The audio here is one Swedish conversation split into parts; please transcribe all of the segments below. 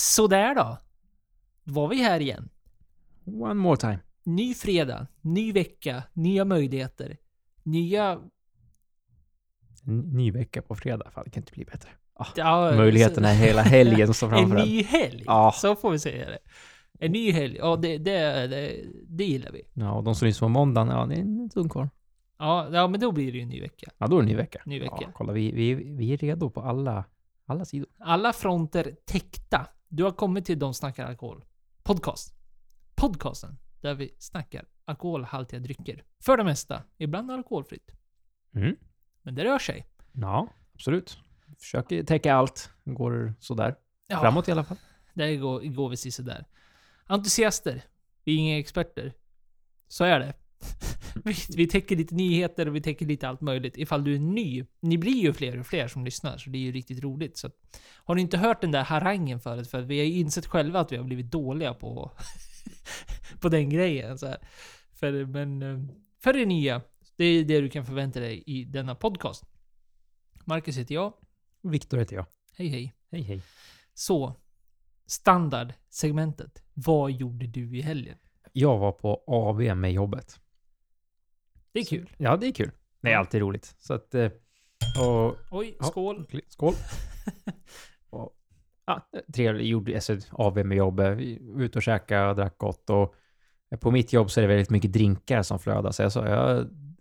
Så där då. Då var vi här igen. One more time. Ny fredag, ny vecka, nya möjligheter. Ny vecka på fredag, fan, det kan inte bli bättre. Ja, möjligheterna så... hela helgen som framför en ny helg, så får vi säga det. En ny helg, ja, det gillar vi. Ja, och de som lyssnar på måndagen, ja, det är en stund kvar. Ja, men då blir det ju en ny vecka. Ja, då är det en ny vecka. Ny vecka. Ja, kolla, vi är redo på alla sidor. Alla fronter täckta. Du har kommit till De snackar alkohol. Podcasten, där vi snackar alkoholhaltiga drycker. För det mesta, ibland alkoholfritt. Mm. Men det rör sig. Ja, absolut. Försöker täcka allt. Går sådär. Ja, framåt i alla fall. Det går vi sådär. Entusiaster. Vi är inga experter. Så är det. Vi täcker lite nyheter och vi täcker lite allt möjligt. Ifall du är ny. Ni blir ju fler och fler som lyssnar, så det är ju riktigt roligt. Så har ni inte hört den där harangen förut? För vi har ju insett själva att vi har blivit dåliga på på den grejen. Så här. För det nya, det är det du kan förvänta dig i denna podcast. Marcus heter jag. Viktor heter jag. Hej, hej. Hej, hej. Så, standardsegmentet. Vad gjorde du i helgen? Jag var på AW med jobbet. Det är kul. Så, ja, det är kul. Det är alltid roligt. Så att, oj, skål. Ja, skål. Och, ja, trevligt. Gjorde AW med jobbet. Ut och käka, drack gott. Och på mitt jobb så är det väldigt mycket drinkar som flödar. Så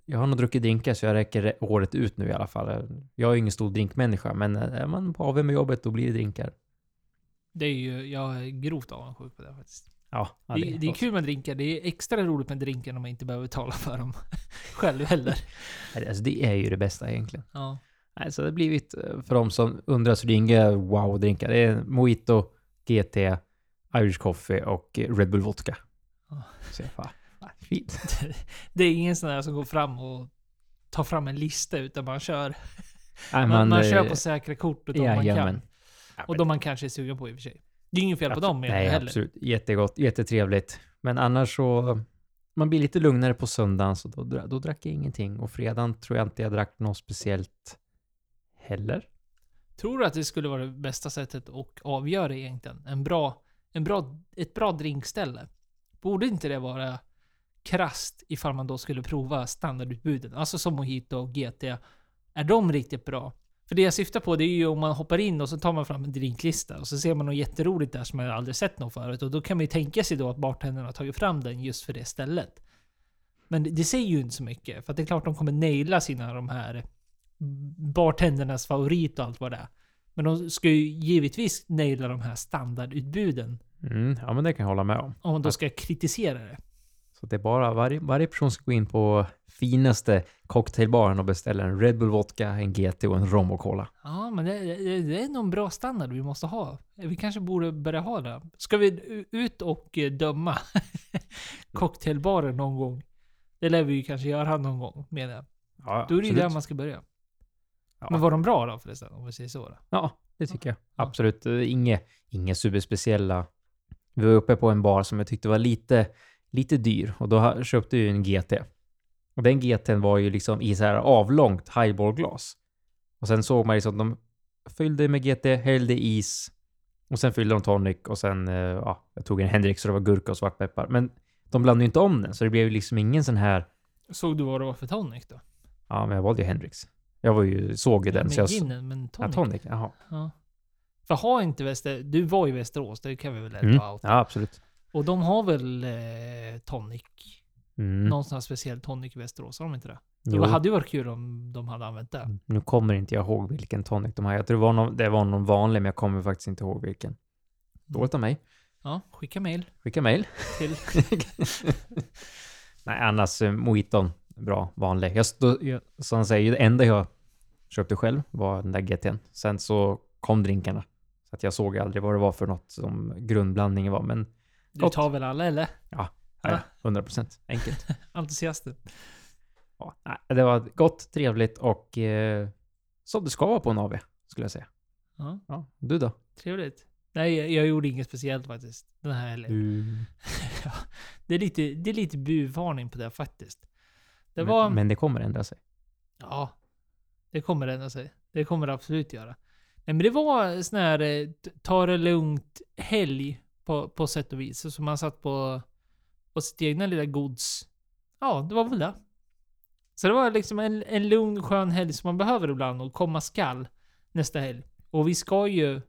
jag har nog druckit drinkar så jag räcker året ut nu i alla fall. Jag är ingen stor drinkmänniska, men är man på AW med jobbet då blir det drinkar. Det är ju, jag är grovt avundsjuk på det faktiskt. Ja, det är kul med drinkar. Det är extra roligt med drinkar när man inte behöver betala för dem själv heller. Alltså, det är ju det bästa egentligen. Ja. Alltså, det har blivit, för de som undrar så det är inga wow-drinkar. Det är Mojito, G&T, Irish coffee och Red Bull vodka. Ja. Så fint. Det är ingen sån där som går fram och tar fram en lista utan man kör. Nej, man kör på säkra kort och de man kan. Och de man kanske är sugen på i och för sig. Det är ingen fel på dem heller. Nej, absolut. Jättegott, jättetrevligt. Men annars så man blir lite lugnare på söndagen så då drack jag ingenting. Och fredagen tror jag inte jag drack något speciellt heller. Tror du att det skulle vara det bästa sättet att avgöra egentligen? Ett bra drinkställe. Borde inte det vara krasst ifall man då skulle prova standardutbuden? Alltså som Mojito och GT. Är de riktigt bra? För det jag syftar på det är ju om man hoppar in och så tar man fram en drinklista och så ser man något jätteroligt där som man aldrig sett något förut. Och då kan man ju tänka sig då att bartenderna har tagit fram den just för det stället. Men det säger ju inte så mycket. För att det är klart de kommer naila sina de här bartendernas favorit och allt vad det är. Men de ska ju givetvis naila de här standardutbuden. Mm, ja, men det kan jag hålla med om. Om de ska kritisera det. Så det är bara varje person ska gå in på finaste cocktailbaren och beställa en Red Bull vodka, en GT och en rom och cola. Ja, men det är någon bra standard vi måste ha. Vi kanske borde börja ha det. Ska vi ut och döma cocktailbaren någon gång? Det lär vi ju kanske göra någon gång med det. Ja, då är det ju där man ska börja. Ja. Men var de bra då förresten, om vi säger så? Då? Ja, det tycker jag. Absolut. Inga superspeciella. Vi var uppe på en bar som jag tyckte var lite dyr. Och då köpte jag ju en GT. Och den GT:n var ju liksom i så här avlångt highballglas. Och sen såg man liksom att de fyllde med GT, hällde is. Och sen fyllde de tonic. Och sen, jag tog en Hendrix så det var gurka och svartpeppar. Men de blandade ju inte om den. Så det blev ju liksom ingen sån här... Såg du vad det var för tonic då? Ja, men jag valde ju Hendrix. Jag var ju såg i den. Med så ginen, men tonic. Ja, tonic, jaha. Ja. För har inte du var ju Västerås, det kan vi väl lära ut. Ja, absolut. Och de har väl tonic? Någon sån här speciell tonic i Västerås, har de inte det? Det hade ju varit kul om de hade använt det. Nu kommer inte jag ihåg vilken tonic de har. Jag tror det var någon vanlig, men jag kommer faktiskt inte ihåg vilken. Dåligt av mig. Ja, skicka mail. Till. Nej, annars Mojiton, bra, vanlig. Som han säger, det enda jag köpte själv var den där GT:n. Sen så kom drinkarna. Så att jag såg aldrig vad det var för något som grundblandningen var, men du tar väl alla, eller? Ja, 100%. Enkelt. Entusiaster. Ja, det var gott, trevligt och som det ska vara på en AV, skulle jag säga. Ja. Du då? Trevligt. Nej, jag gjorde inget speciellt faktiskt. Den här ja, det är lite buvvarning på det faktiskt. Men det kommer ändra sig. Ja, det kommer ändra sig. Det kommer det absolut göra. Nej, men det var sån här ta det lugnt helg på sätt och vis. Så man satt på sitt egna lilla gods. Ja, det var väl det. Så det var liksom en lugn, skön helg som man behöver ibland och komma skall nästa helg. Och vi ska ju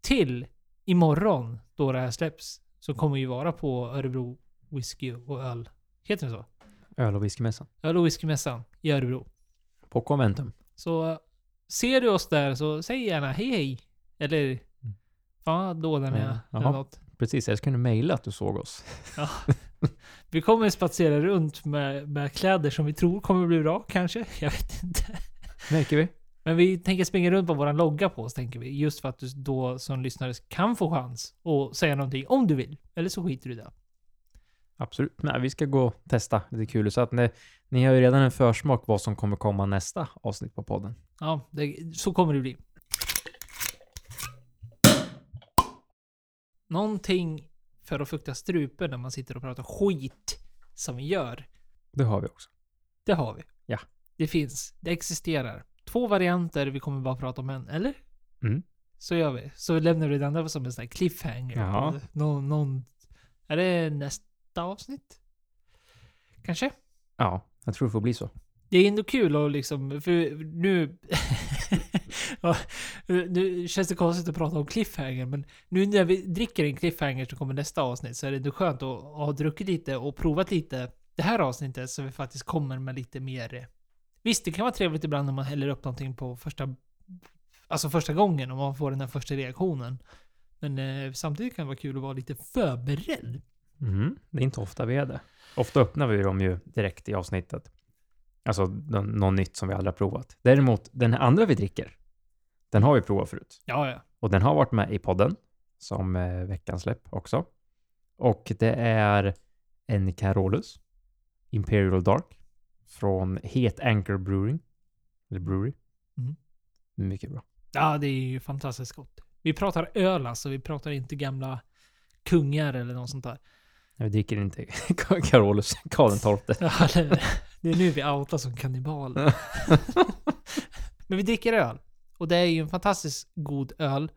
till imorgon då det här släpps. Så kommer ju vara på Örebro whisky och öl. Heter det så? Öl och whiskymässan. Öl och whiskymässan i Örebro. På konventen. Så ser du oss där så säg gärna hej hej. Eller fan då den är. Ja, precis, jag skulle mejla att du såg oss. Ja. Vi kommer spatsera runt med kläder som vi tror kommer bli bra kanske. Jag vet inte. Märker vi? Men vi tänker springa runt på våran logga på oss, tänker vi. Just för att du då som lyssnare kan få chans att säga någonting om du vill. Eller så skiter du där. Absolut. Nej, vi ska gå och testa lite kul. Så att ni har ju redan en försmak vad som kommer komma nästa avsnitt på podden. Ja, så kommer det bli. Någonting för att fukta strupen när man sitter och pratar skit som vi gör. Det har vi också. Det har vi. Ja. Det finns. Det existerar. 2 varianter vi kommer bara prata om en, eller? Mm. Så gör vi. Så lämnar vi den där som en sån här cliffhanger. Ja. Är det nästa avsnitt? Kanske? Ja, jag tror det får bli så. Det är ändå kul och liksom, för nu... Ja, nu känns det konstigt att prata om cliffhanger, men nu när vi dricker en cliffhanger så kommer nästa avsnitt, så är det ändå skönt att ha druckit lite och provat lite det här avsnittet så vi faktiskt kommer med lite mer. Visst, det kan vara trevligt ibland när man häller upp någonting på första gången och man får den här första reaktionen, men samtidigt kan det vara kul att vara lite förberedd. Det är inte ofta vi är det. Ofta öppnar vi dem ju direkt i avsnittet. Alltså något nytt som vi aldrig har provat. Däremot, den andra vi dricker, den har vi provat förut. Ja. Och den har varit med i podden som veckans släpp också. Och det är en Carolus Imperial Dark från Het Anchor Brewing. Eller Brewery. Mm. Mycket bra. Ja, det är ju fantastiskt gott. Vi pratar öl alltså, vi pratar inte gamla kungar eller något sånt där. Nej, vi dricker inte Carolus Karl XII. Ja, det är nu vi outar som kannibaler. Men vi dricker öl. Och det är ju en fantastiskt god öl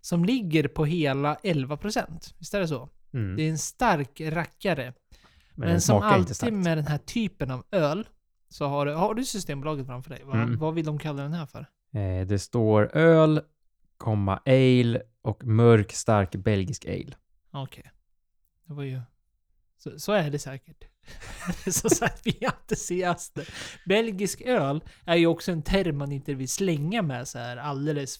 som ligger på hela 11%. Visst är det så? Mm. Det är en stark rackare. Men som alltid med den här typen av öl så har du Systembolaget framför dig. Vad vill de kalla den här för? Det står öl, ale och mörk stark belgisk ale. Okej. Det var ju... Så är det säkert. Så sagt, vi är entusiaster. Belgisk öl är ju också en term man inte vill slänga med så här alldeles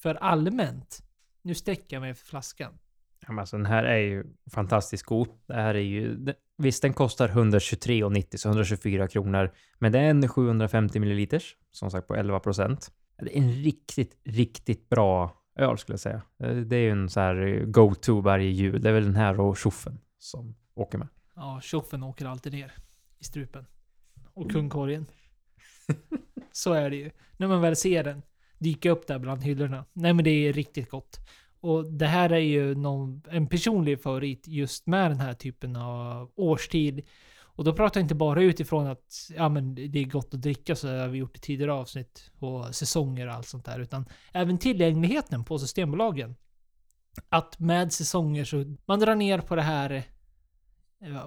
för allmänt. Nu sträcker jag mig för flaskan. Ja, men alltså, den här är ju fantastiskt god. Det här är ju, visst, den kostar 123,90 så 124 kronor. Men det är en 750 milliliters, som sagt på 11%. Det är en riktigt, riktigt bra öl skulle jag säga. Det är ju en så här go-to varje jul. Det är väl den här och tjoffen som åker med. Ja, tjoffen åker alltid ner i strupen. Och kungkorgen. Så är det ju. När man väl ser den dyka upp där bland hyllorna. Nej, men det är riktigt gott. Och det här är ju en personlig favorit just med den här typen av årstid. Och då pratar jag inte bara utifrån att ja, men det är gott att dricka, så har vi gjort i tidigare avsnitt och säsonger och allt sånt där. Utan även tillgängligheten på Systembolagen. Att med säsonger så man drar ner på det här,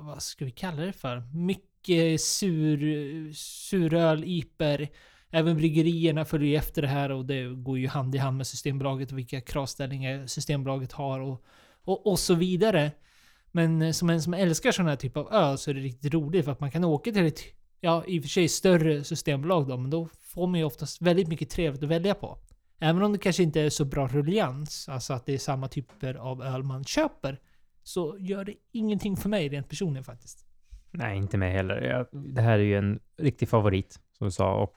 vad ska vi kalla det för? Mycket suröl, iper. Även bryggerierna följer efter det här och det går ju hand i hand med Systembolaget och vilka kravställningar Systembolaget har och så vidare. Men som en som älskar sån här typ av öl så är det riktigt roligt för att man kan åka till ett, ja, i och för sig större Systembolag då, men då får man ju oftast väldigt mycket trevligt att välja på. Även om det kanske inte är så bra ruljans, alltså att det är samma typer av öl man köper, så gör det ingenting för mig rent personligen faktiskt. Nej, inte mig heller. Det här är ju en riktig favorit, som du sa. Och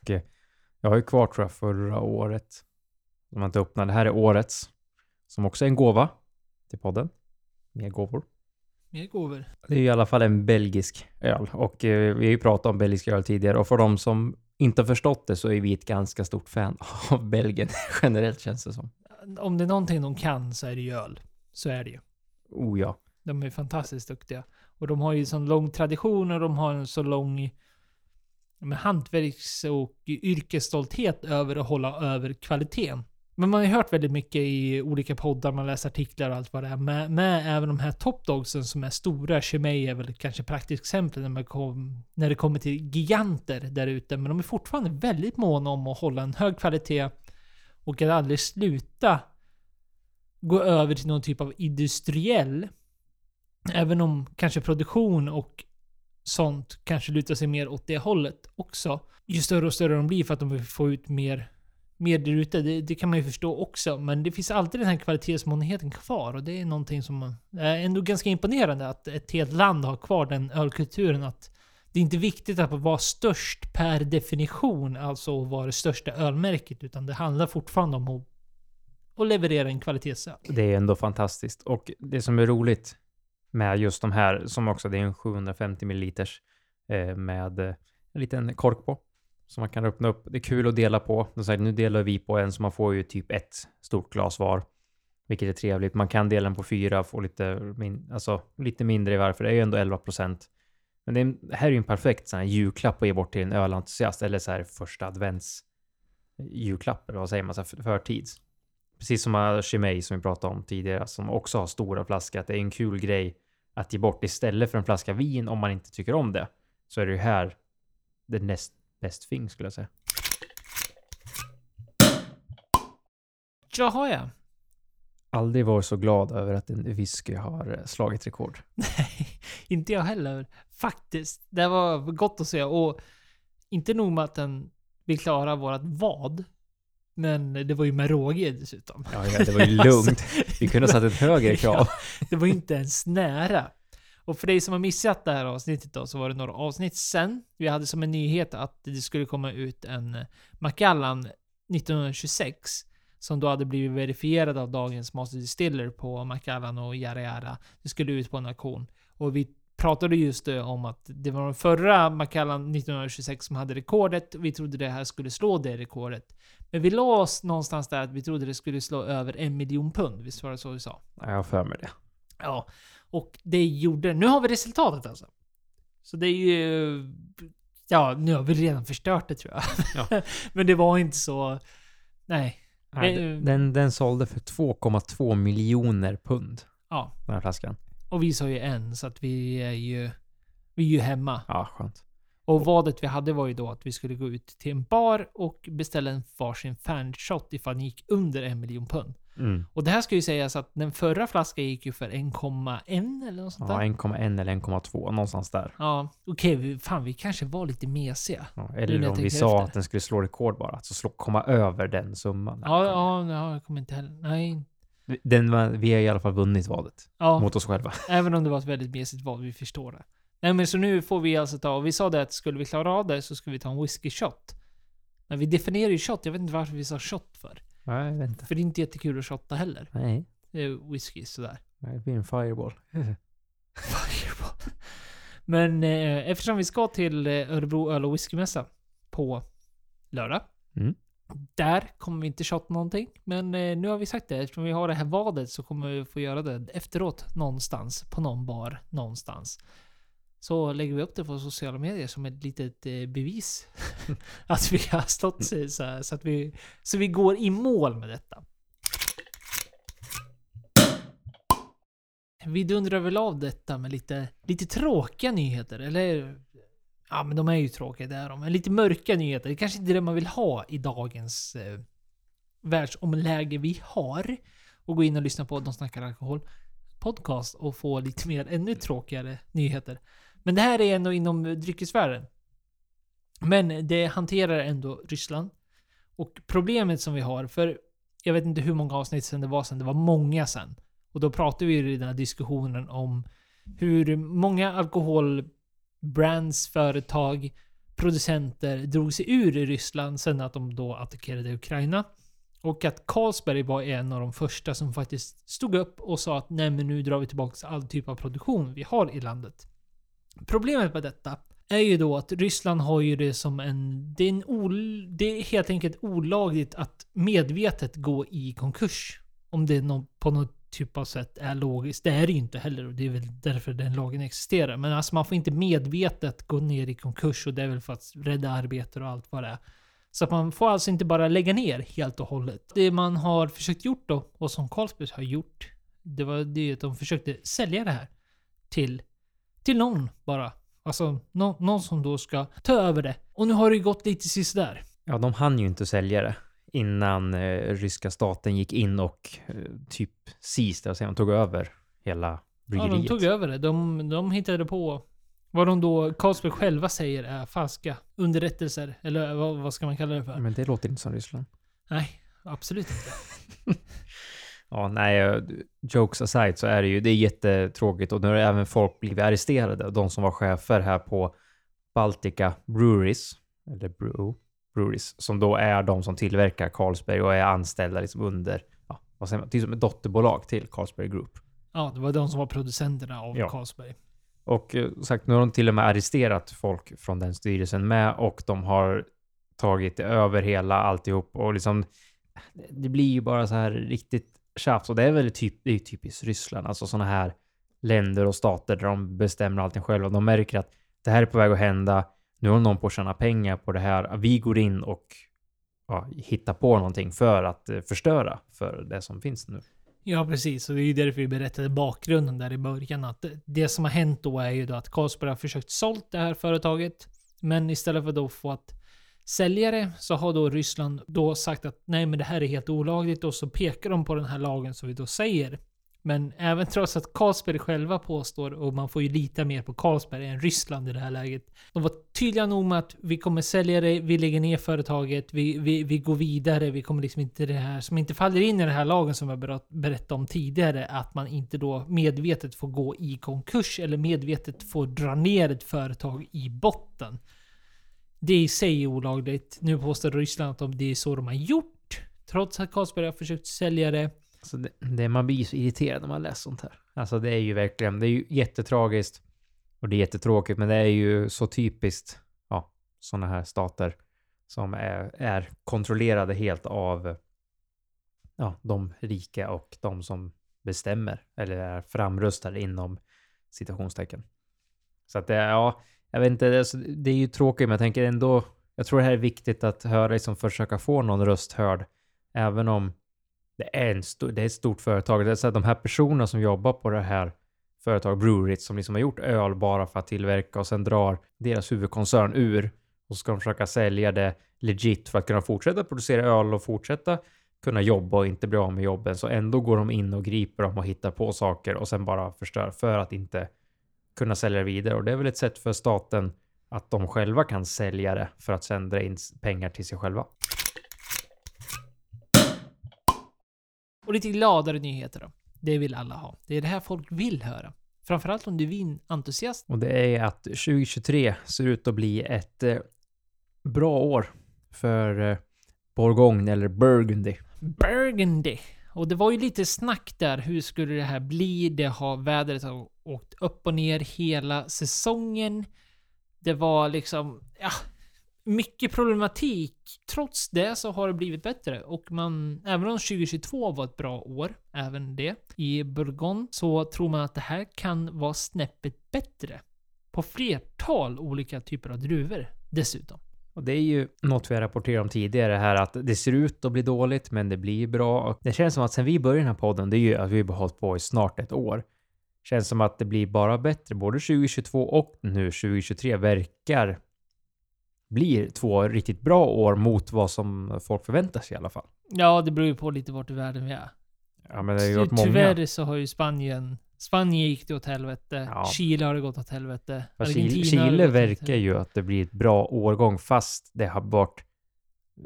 jag har ju kvar, tror jag, förra året. Om man inte öppnar. Det här är årets, som också är en gåva till podden. Mer gåvor. Mer gåvor. Det är ju i alla fall en belgisk öl. Och vi har ju pratat om belgisk öl tidigare. Och för de som inte har förstått det så är vi ett ganska stort fan av Belgien. Generellt känns det som. Om det är någonting de kan så är det öl. Så är det ju. Oh ja. De är fantastiskt duktiga. Och de har ju en sån lång tradition och de har en så lång hantverks- och yrkesstolthet över att hålla över kvaliteten. Men man har ju hört väldigt mycket i olika poddar, man läser artiklar och allt vad det är. Med även de här topdogsen som är stora. Chimay är väl kanske praktiskt exempel när det kommer till giganter där ute. Men de är fortfarande väldigt måna om att hålla en hög kvalitet och kan aldrig sluta gå över till någon typ av industriell. Även om kanske produktion och sånt kanske lutar sig mer åt det hållet också. Ju större och större de blir för att de vill få ut mer där ute, det kan man ju förstå också. Men det finns alltid den här kvalitetsmånigheten kvar, och det är någonting som är ändå ganska imponerande att ett helt land har kvar den ölkulturen, att det är inte viktigt att vara störst per definition, alltså att vara det största ölmärket, utan det handlar fortfarande om att leverera en kvalitetsöl. Det är ändå fantastiskt, och det som är roligt med just de här, som också det är en 750 milliliters med en liten kork på som man kan öppna upp. Det är kul att dela på. Nu delar vi på en, så man får ju typ ett stort glas var, vilket är trevligt. Man kan dela den på 4, få lite mindre i varje, för det är ju ändå 11%. Men här är ju en perfekt sån här julklapp att ge bort till en ölentusiast, eller så här första advents julklapp, eller vad säger man, så här förtids. Precis som Chimay som vi pratade om tidigare, som också har stora flaskor. Att det är en kul grej att ge bort istället för en flaska vin om man inte tycker om det. Så är det ju här det näst bäst thing, skulle jag säga. Jaha, ja. Aldrig var så glad över att en whisky har slagit rekord. Nej, inte jag heller. Faktiskt, det var gott att se. Och inte nog med att den vill klara vårat vad, men det var ju med råge dessutom. Ja, det var ju lugnt. Vi kunde ha satt ett högre krav. Ja, det var ju inte ens nära. Och för dig som har missat det här avsnittet då, så var det några avsnitt sen. Vi hade som en nyhet att det skulle komma ut en Macallan 1926 som då hade blivit verifierad av Dagens Master Distiller på Macallan och Jara. Det skulle ut på en auktion. Och vi pratade just om att det var den förra Macallan 1926 som hade rekordet. Vi trodde det här skulle slå det rekordet. Men vi la oss någonstans där att vi trodde det skulle slå över 1 miljon pund. Visst var det så vi sa? Jag för mig det. Ja. Och det gjorde... Nu har vi resultatet alltså. Så det är ju... Ja, nu har vi redan förstört det, tror jag. Ja. Men det var inte så... Nej den sålde för 2,2 miljoner pund. Ja. Den här flaskan. Och vi sa ju en, så att vi är ju hemma. Ja, skönt. Och vadet vi hade var ju då att vi skulle gå ut till en bar och beställa en varsin fanshot ifall den gick under 1 miljon pund. Mm. Och det här ska ju sägas att den förra flaskan gick ju för 1,1 eller något sånt där. Ja, 1,1 eller 1,2, någonstans där. Ja, okej, fan, vi kanske var lite mesiga. Ja, eller om vi sa efter att den skulle slå rekord bara, alltså komma över den summan. Ja, jag kommer inte heller, nej. Vi har i alla fall vunnit vadet mot oss själva. Även om det var ett väldigt mesigt vad, vi förstår det. Nej, men så nu får vi alltså ta, och vi sa det att skulle vi klara av det så skulle vi ta en whisky shot. Men vi definierar ju shot, jag vet inte varför vi sa shot för. Nej, vänta. För det är inte jättekul att shotta heller. Nej. Det är whisky sådär. Nej, det blir en fireball. Fireball. Men eftersom vi ska till Örebro öl- och whiskymässa på lördag. Mm. Där kommer vi inte shotta någonting. Men nu har vi sagt det. Eftersom vi har det här vadet så kommer vi få göra det efteråt någonstans. På någon bar någonstans. Så lägger vi upp det på sociala medier som ett litet bevis att vi har stått sig så här, så vi går i mål med detta. Vi dundrar väl av detta med lite tråkiga nyheter, eller ja, men de är ju tråkiga där, de är lite mörka nyheter. Det kanske inte är det man vill ha i dagens världsomläge vi har, och gå in och lyssna på De snackar alkohol podcast och få lite mer ännu tråkigare nyheter. Men det här är ändå inom dryckesvärlden. Men det hanterar ändå Ryssland. Och problemet som vi har, för jag vet inte hur många avsnitt sen det var många sen. Och då pratade vi ju i den här diskussionen om hur många alkoholbrands, företag, producenter drog sig ur i Ryssland sen att de då attackerade Ukraina. Och att Carlsberg var en av de första som faktiskt stod upp och sa att nej, men nu drar vi tillbaka all typ av produktion vi har i landet. Problemet med detta är ju då att Ryssland har ju det som det är helt enkelt olagligt att medvetet gå i konkurs. Om det på något typ av sätt är logiskt. Det är det ju inte heller, och det är väl därför den lagen existerar. Men alltså man får inte medvetet gå ner i konkurs, och det är väl för att rädda arbete och allt vad det är. Så att man får alltså inte bara lägga ner helt och hållet. Det man har försökt gjort då, och som Carlsberg har gjort, det var det att de försökte sälja det här till någon bara. Alltså någon som då ska ta över det. Och nu har det gått lite sisådär. Ja, de hann ju inte sälja det innan ryska staten gick in och typ sist, alltså de tog över hela bryggeriet. Ja, de tog över det. De hittade på vad de då, Carlsberg själva säger är falska underrättelser. Eller vad ska man kalla det för? Men det låter inte som Ryssland. Nej, absolut inte. Ja, nej, jokes aside så är det ju, det är jättetråkigt. Och nu har även folk blivit arresterade. De som var chefer här på Baltica Breweries, eller Breweries, som då är de som tillverkar Carlsberg och är anställda liksom under, ja, vad säger man, till som ett dotterbolag till Carlsberg Group. Ja, det var de som var producenterna av Carlsberg. Och sagt, nu har de till och med arresterat folk från den styrelsen med, och de har tagit över hela alltihop, och liksom det blir ju bara så här riktigt tjafs. Och det är väl typiskt Ryssland, alltså sådana här länder och stater där de bestämmer allting själva. De märker att det här är på väg att hända, nu har någon på att tjäna pengar på det här, vi går in och hittar på någonting för att förstöra för det som finns nu. Ja, precis. Och det är ju därför vi berättade bakgrunden där i början. Att det som har hänt då är ju då att Carlsberg har försökt sålt det här företaget. Men istället för då få att sälja det så har då Ryssland då sagt att nej, men det här är helt olagligt. Och så pekar de på den här lagen som vi då säger. Men även trots att Carlsberg själva påstår, och man får ju lita mer på Carlsberg än Ryssland i det här läget. De var tydliga nog med att vi kommer sälja det, vi lägger ner företaget, vi går vidare, vi kommer liksom inte det här som inte faller in i den här lagen som jag berättade om tidigare, att man inte då medvetet får gå i konkurs eller medvetet får dra ner ett företag i botten. Det i sig är olagligt. Nu påstår Ryssland att det är så de har gjort, trots att Carlsberg har försökt sälja det. Alltså man blir så irriterad när man läser sånt här. Alltså det är ju verkligen, det är ju jättetragiskt och det är jättetråkigt, men det är ju så typiskt, ja, sådana här stater som är kontrollerade helt av, ja, de rika och de som bestämmer eller är framröstade inom citationstecken. Så att det, ja, jag vet inte, det är ju tråkigt, men jag tänker ändå, jag tror det här är viktigt att höra, liksom försöka få någon röst hörd, även om det är ett stort företag. Det är så att de här personerna som jobbar på det här företaget Brewery, som liksom har gjort öl bara för att tillverka och sen drar deras huvudkoncern ur och ska de försöka sälja det legit för att kunna fortsätta producera öl och fortsätta kunna jobba och inte bli av med jobben. Så ändå går de in och griper dem och hittar på saker och sen bara förstör för att inte kunna sälja vidare. Och det är väl ett sätt för staten att de själva kan sälja det för att sen dra in pengar till sig själva. Och lite gladare nyheter då. Det vill alla ha. Det är det här folk vill höra. Framförallt om du är vinentusiast. Och det är att 2023 ser ut att bli ett bra år för Bourgogne eller Burgundy. Burgundy. Och det var ju lite snack där. Hur skulle det här bli? Det har vädret har åkt upp och ner hela säsongen. Det var liksom, ja, mycket problematik. Trots det så har det blivit bättre. Och även om 2022 var ett bra år, även det, i Bourgogne, så tror man att det här kan vara snäppet bättre. På flertal olika typer av druvor dessutom. Och det är ju något vi har rapporterat om tidigare här, att det ser ut att bli dåligt, men det blir bra. Och det känns som att sen vi började den här podden, det är ju att vi har hållit på i snart ett år. Känns som att det blir bara bättre. Både 2022 och nu 2023 verkar blir två riktigt bra år mot vad som folk förväntar sig i alla fall. Ja, det beror ju på lite vart i världen vi är. Ja, men det har gjort många. Tyvärr så har ju Spanien gick det åt helvete. Ja. Chile har det gått åt helvete. Ja, Chile verkar ju att det blir ett bra årgång, fast det har varit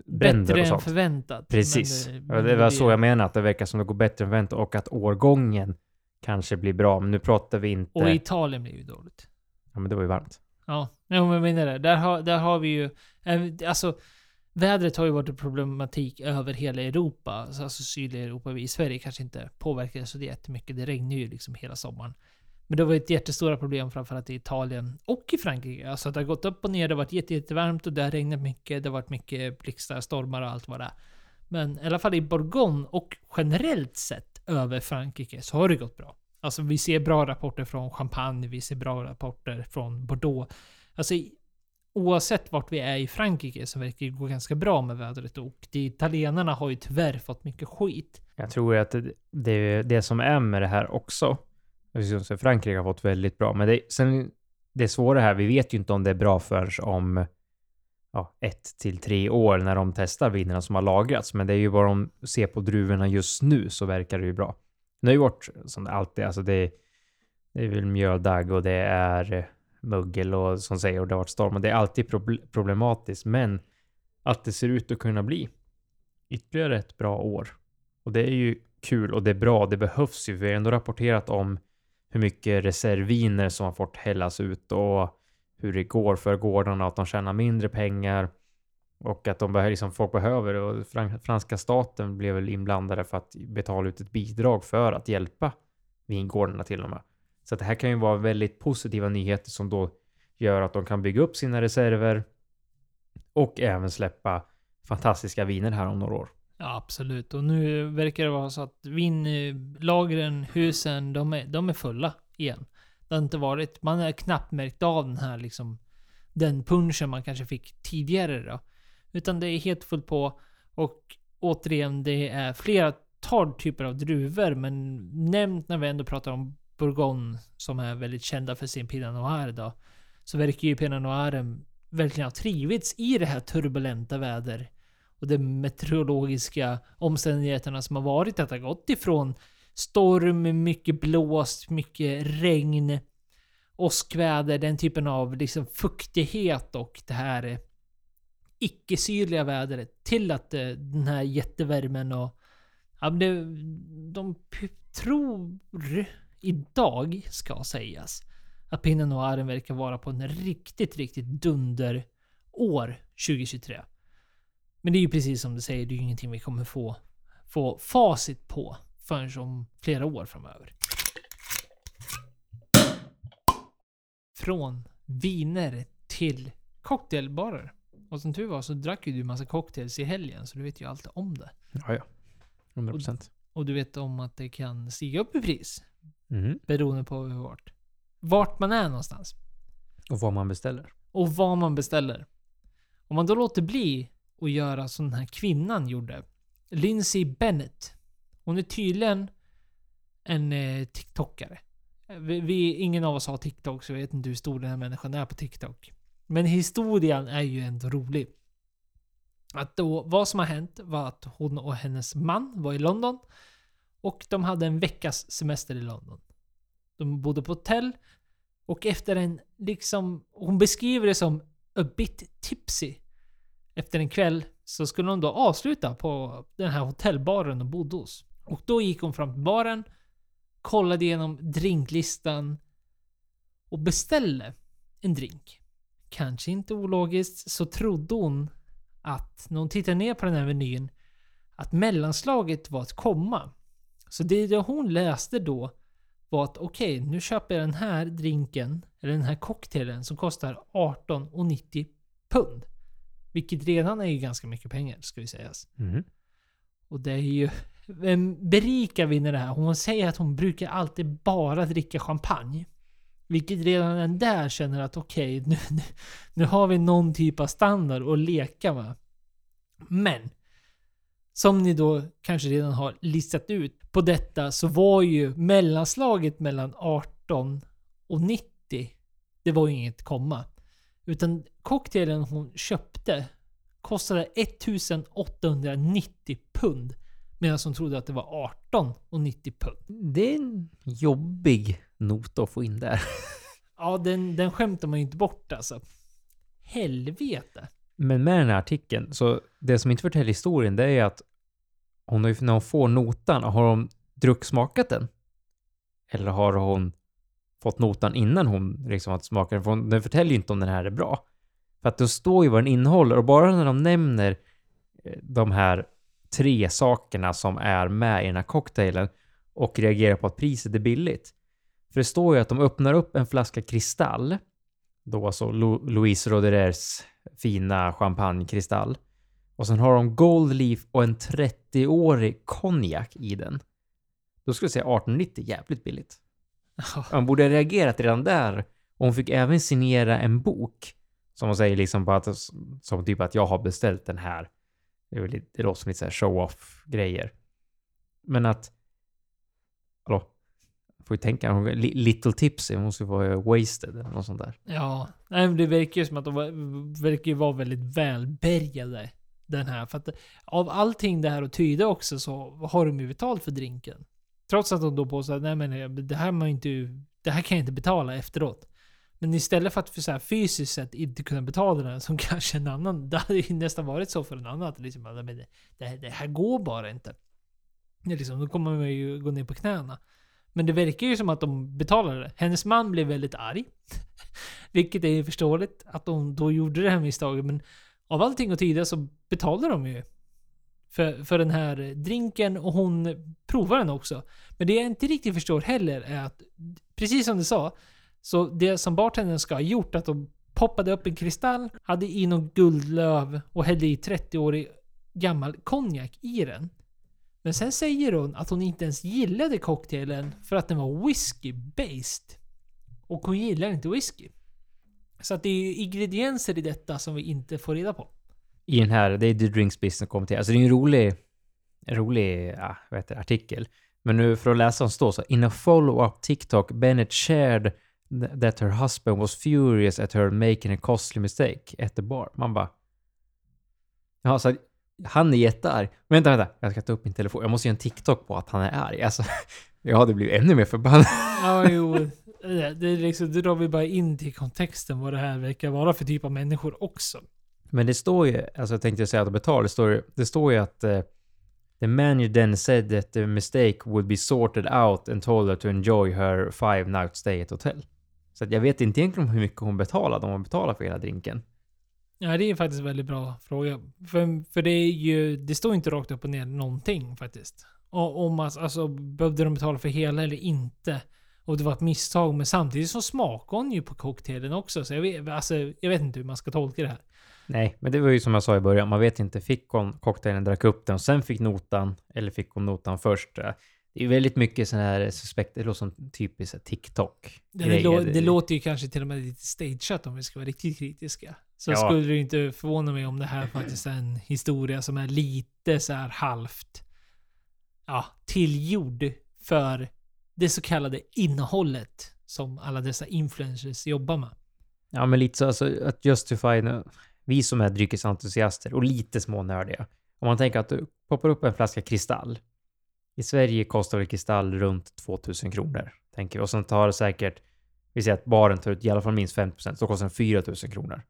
bättre än förväntat. Precis. Det var så jag menar, att det verkar som det går bättre än förväntat och att årgången kanske blir bra, men nu pratar vi inte. Och Italien blir ju dåligt. Ja, men det var ju varmt. Ja, jag menar det. Där har vi ju, alltså vädret har ju varit en problematik över hela Europa, alltså sydliga Europa. Vi i Sverige kanske inte påverkades så det jättemycket, det regnar ju liksom hela sommaren. Men det var ett jättestora problem framförallt i Italien och i Frankrike. Alltså det har gått upp och ner, det har varit jättevarmt och det har regnat mycket, det har varit mycket blixtar, stormar och allt vad det är. Men i alla fall i Bourgogne och generellt sett över Frankrike så har det gått bra. Alltså vi ser bra rapporter från Champagne, vi ser bra rapporter från Bordeaux. Alltså oavsett vart vi är i Frankrike så verkar det gå ganska bra med vädret, och de italienarna har ju tyvärr fått mycket skit. Jag tror att det är det som är med det här också. Jag syns att Frankrike har fått väldigt bra, men det är svåra här, vi vet ju inte om det är bra förrän om 1-3 år när de testar vinerna som har lagrats, men det är ju vad de ser på druvorna just nu så verkar det ju bra. Nu har ju varit som det alltid, alltså det är väl mjöldagg och det är mögel och som säger, och det har varit storm, och det är alltid problematiskt, men att det ser ut att kunna bli ytterligare ett bra år, och det är ju kul och det är bra, det behövs ju. Vi har ändå rapporterat om hur mycket reservviner som har fått hällas ut och hur det går för gårdarna, att de tjänar mindre pengar och att de liksom, folk behöver det. Och franska staten blev väl inblandade för att betala ut ett bidrag för att hjälpa vingårdarna till och med. Så att det här kan ju vara väldigt positiva nyheter som då gör att de kan bygga upp sina reserver och även släppa fantastiska viner här om några år. Ja, absolut. Och nu verkar det vara så att vinlagren, husen, de är fulla igen. Det har inte varit, man har knappt märkt av den här liksom, den punchen man kanske fick tidigare då. Utan det är helt fullt på, och återigen det är flera typer av druvor, men nämnt när vi ändå pratar om Bourgogne som är väldigt kända för sin Pinot Noir då, så verkar ju Pinot Noiren verkligen ha trivits i det här turbulenta väder och de meteorologiska omständigheterna som har varit, att det har gått ifrån storm, mycket blåst, mycket regn, åskväder, den typen av liksom fuktighet och det här icke-syrliga vädret till att den här jättevärmen och ja, de tror idag ska sägas att Pinot Noiren verkar vara på en riktigt, riktigt dunder år 2023. Men det är ju precis som du säger, det är ju ingenting vi kommer få facit på förrän om flera år framöver. Från viner till cocktailbarer. Och som tur var så drack ju du massa cocktails i helgen, så du vet ju allt om det. Ja, 100%. Och du vet om att det kan stiga upp i pris. Mm. Beroende på vart man är någonstans. Och vad man beställer. Om man då låter bli och göra som den här kvinnan gjorde. Lindsay Bennett. Hon är tydligen en TikTokare. Ingen av oss har TikTok, så jag vet inte hur stor den här människan är på TikTok. Men historien är ju ändå rolig. Att då, vad som har hänt var att hon och hennes man var i London. Och de hade en veckas semester i London. De bodde på hotell. Och efter hon beskriver det som a bit tipsy. Efter en kväll så skulle hon då avsluta på den här hotellbaren de bodde hos. Och då gick hon fram till baren, kollade igenom drinklistan och beställde en drink. Kanske inte ologiskt så trodde hon att när hon tittade ner på den här menyn att mellanslaget var att komma. Så det hon läste då var att okej, nu köper jag den här drinken eller den här cocktailen som kostar 18,90 pund. Vilket redan är ju ganska mycket pengar, ska vi säga. Mm. Och det är ju... Vem berikar vinner det här? Hon säger att hon brukar alltid bara dricka champagne. Vilket redan den där känner att okej, nu har vi någon typ av standard att leka med. Men, som ni då kanske redan har listat ut på detta, så var ju mellanslaget mellan 18 och 90, det var ju inget komma. Utan cocktailen hon köpte kostade 1890 pund. Medan hon trodde att det var 18,90 pund. Det är en jobbig not att få in där. Ja, den skämtar man ju inte bort alltså. Helvete. Men med den här artikeln, så det som inte förtäller historien, det är att hon har, när hon får notan, har hon drucksmakat den? Eller har hon fått notan innan hon liksom hade smakat den? För den förtäller ju inte om den här är bra. För att det står ju vad den innehåller. Och bara när de nämner de här 3 sakerna som är med i den här cocktailen och reagerar på att priset är billigt. För det står ju att de öppnar upp en flaska kristall. Då alltså Louis Roederers fina champagnekristall. Och sen har de gold leaf och en 30-årig konjak i den. Då skulle jag säga 18,90, jävligt billigt. Man borde ha reagerat redan där. Och hon fick även signera en bok Som man säger liksom på att, som typ att jag har beställt den här. Det låter som lite så här show-off-grejer. Men att, hallå, får ju tänka, little tips, jag måste ju vara wasted eller något sånt där. Ja, det verkar ju som att de verkar vara väldigt välbärgade, den här. För att av allting det här att tyda också så har de ju betalt för drinken. Trots att de då på så här, nej men det här kan jag inte betala efteråt. Men istället för att för så här fysiskt sett inte kunna betala den som kanske en annan, det hade ju nästan varit så för en annan att liksom, men det här går bara inte. Det liksom, då kommer man ju gå ner på knäna. Men det verkar ju som att de betalade det. Hennes man blev väldigt arg. Vilket är förståeligt att de då gjorde det här misstaget. Men av allting och tidigare så betalade de ju för den här drinken, och hon provar den också. Men det jag inte riktigt förstår heller är att, precis som du sa, så det som bartendern ska ha gjort, att de poppade upp en kristall, hade i någon guldlöv och hällde i 30-årig gammal konjak i den. Men sen säger hon att hon inte ens gillade cocktailen för att den var whisky-based. Och hon gillar inte whisky. Så att det är ingredienser i detta som vi inte får reda på. I den här, det är The Drinks Business Committee. Alltså det är en rolig ja, vad heter det, artikel. Men nu för att läsa om står så. In a follow-up TikTok, Bennett shared that her husband was furious at her making a costly mistake at the bar. Man bara, ja, så han är jättearg. Vänta, jag ska ta upp min telefon. Jag måste göra en TikTok på att han är arg. Alltså, jag hade blivit ännu mer förbannad. Ja, jo. Det är liksom, då drar vi bara in till kontexten vad det här verkar vara för typ av människor också. Men det står ju, alltså jag tänkte säga att betala, det står ju att the manager then said that the mistake would be sorted out and told her to enjoy her 5-night stay at hotel. Så att jag vet inte egentligen hur mycket hon betalade, om hon betalade för hela drinken. Ja, det är faktiskt en väldigt bra fråga. För det är ju, det står inte rakt upp och ner någonting faktiskt. Och om man, alltså, behövde de betala för hela eller inte. Och det var ett misstag, men samtidigt så smakar hon ju på cocktailen också. Så jag vet inte hur man ska tolka det här. Nej, men det var ju som jag sa i början. Man vet inte, fick hon cocktailen, drack upp den och sen fick notan, eller fick hon notan först? Det är väldigt mycket sån här suspekt, det låter som typiskt TikTok. Det låter ju kanske till och med lite stageat om vi ska vara riktigt kritiska. Så ja. Skulle du inte förvåna mig om det här faktiskt är en historia som är lite så här halvt tillgjord för det så kallade innehållet som alla dessa influencers jobbar med. Ja, men lite så, alltså, att justify nu. Vi som är dryckesentusiaster och lite smånördiga. Om man tänker att du poppar upp en flaska kristall. I Sverige kostar en kristall runt 2000 kronor. Tänker vi. Och sen tar det säkert, vi säger att baren tar ut i alla fall minst 5%. Så kostar den 4000 kronor.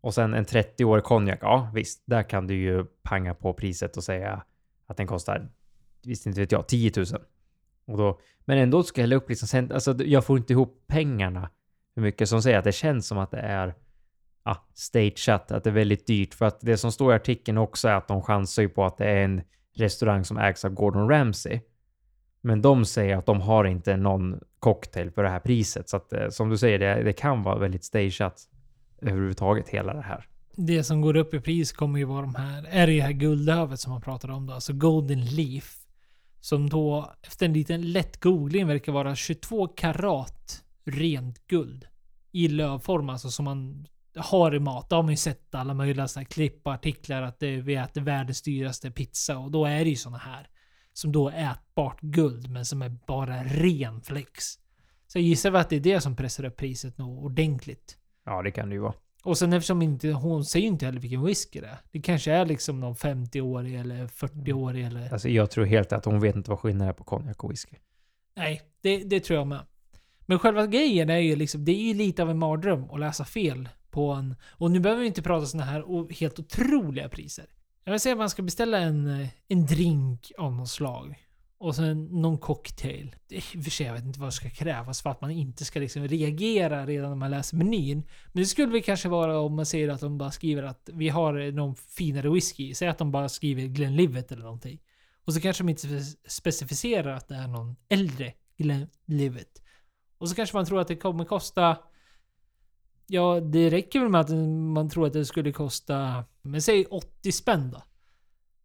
Och sen en 30-årig konjak. Ja visst, där kan du ju panga på priset och säga att den kostar, visst inte vet jag, 10 000. Och då, men ändå ska jag hälla upp liksom, sen, alltså jag får inte ihop pengarna hur mycket som säger att det känns som att det är stageat, att det är väldigt dyrt. För att det som står i artikeln också är att de chansar ju på att det är en restaurang som ägs av Gordon Ramsay. Men de säger att de har inte någon cocktail på det här priset. Så att, som du säger, det kan vara väldigt stageat överhuvudtaget hela det här. Det som går upp i pris kommer ju vara det här guldövet som man pratade om då, alltså Golden Leaf, som då efter en liten lätt googling verkar vara 22 karat rent guld i lövform, alltså som man har i mat. Då har man ju sett alla möjliga såna här klipp och artiklar att vi äter världens dyraste pizza, och då är det ju såna här som då är ätbart guld men som är bara ren flex. Så jag gissar att det är det som pressar upp priset nog ordentligt. Ja, det kan det ju vara. Och sen eftersom hon säger ju inte heller vilken whisky det är. Det kanske är liksom någon 50-årig eller 40-årig eller... Alltså jag tror helt att hon vet inte vad skillnaden är på konjak och whisky. Nej, det tror jag med. Men själva grejen är ju liksom, det är ju lite av en mardröm att läsa fel på en... Och nu behöver vi inte prata såna här helt otroliga priser. Jag vill säga att man ska beställa en drink av något slag. Och sen någon cocktail. Jag vet inte vad det ska krävas för att man inte ska liksom reagera redan när man läser menyn. Men det skulle väl kanske vara om man säger att de bara skriver att vi har någon finare whisky. Säg att de bara skriver Glenlivet eller någonting. Och så kanske de inte specificerar att det är någon äldre Glenlivet. Och så kanske man tror att det kommer kosta... Ja, det räcker väl med att man tror att det skulle kosta, men säg 80 spänn då.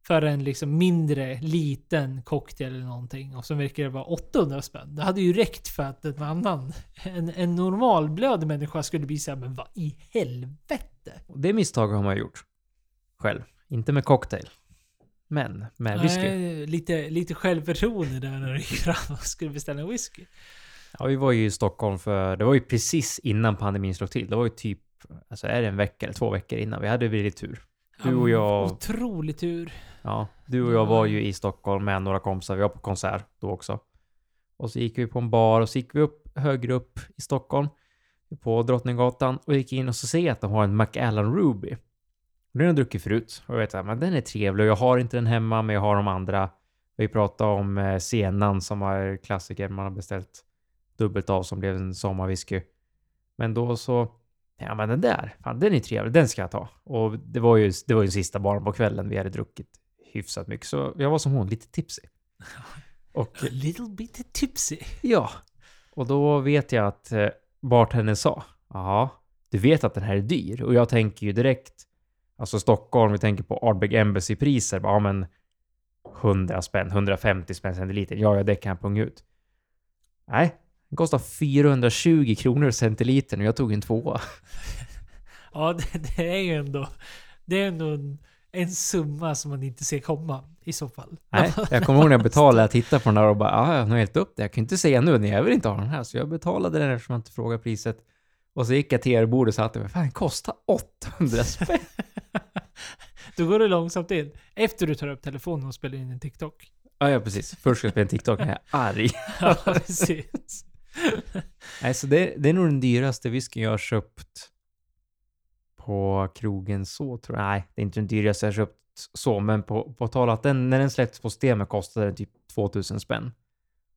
För en liksom mindre, liten cocktail eller någonting. Och så verkar det vara 800 spänn. Det hade ju räckt för att en normal blöd människa skulle bli så här, men vad i helvete? lite. Det misstag har man gjort själv. Inte med cocktail. Men med whisky. Lite självförtroende där när du gick fram och skulle beställa en whisky. Ja, vi var ju i Stockholm för... Det var ju precis innan pandemin slog till. Det var ju typ... Alltså är det en vecka eller 2 veckor innan? Vi hade väldigt tur. Du och jag... Otrolig tur. Ja, du och jag var ju i Stockholm med några kompisar. Vi var på konsert då också. Och så gick vi på en bar och så gick vi upp högre upp i Stockholm. På Drottninggatan. Och gick in och så ser jag att de har en Macallan Ruby. Den har jag druckit förut. Och jag vet att den är trevlig. Jag har inte den hemma, men jag har de andra. Vi pratade om Senan som var klassiker. Man har beställt dubbelt av som blev en sommarwhisky. Men då så... Ja, men den där, fan, den är trevlig, den ska jag ta. Och det var ju sista baren på kvällen. Vi hade druckit hyfsat mycket. Så jag var som hon, lite tipsy. Och, a little bit tipsy. Ja, och då vet jag att bartendern sa, jaha, du vet att den här är dyr. Och jag tänker ju direkt, alltså Stockholm, vi tänker på Ardbeg Embassy-priser. Ja, men 100 spänn, 150 spänn centiliter. Ja, det kan jag punga ut. Nej. Den kostar 420 kronor centiliter och jag tog en 2. Ja, det är ju ändå, en summa som man inte ser komma i så fall. Nej, jag kommer ihåg när jag betalade, jag tittade på den där och bara, jag har helt upp det. Jag kan inte säga nu, jag vill inte ha den här. Så jag betalade den eftersom jag inte frågade priset. Och så gick jag till er bord och sa att den kostar 800 spänn. Då går det långsamt in. Efter du tar upp telefonen och spelar in en TikTok. Ja, precis. Först ska jag spela en TikTok när jag är arg. Ja, precis. Nej, så det är nog den dyraste whiskyn jag har köpt på krogen så, tror jag. Nej, det är inte den dyraste jag har köpt så, men på tal att den, när den släpptes på systemet kostade den typ 2000 spänn.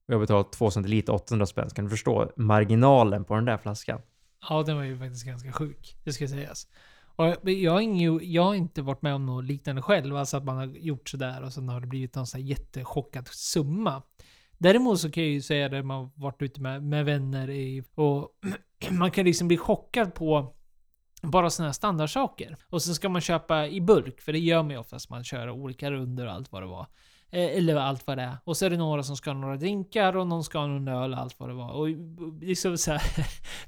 Och jag betalade 2 centiliter 800 spänn. Kan du förstå marginalen på den där flaskan? Ja, den var ju faktiskt ganska sjuk, det ska sägas. Och jag har inte varit med om något liknande själv, alltså att man har gjort sådär och sen har det blivit någon sån här jättechockad summa. Däremot så kan jag ju säga det, man har varit ute med vänner och man kan liksom bli chockad på bara sådana här standardsaker. Och sen ska man köpa i burk, för det gör man ju oftast, man kör olika runder och allt vad det var. Eller allt vad det är. Och så är det några som ska ha några drinkar och någon ska ha någon öl, allt vad det var. Och liksom så här,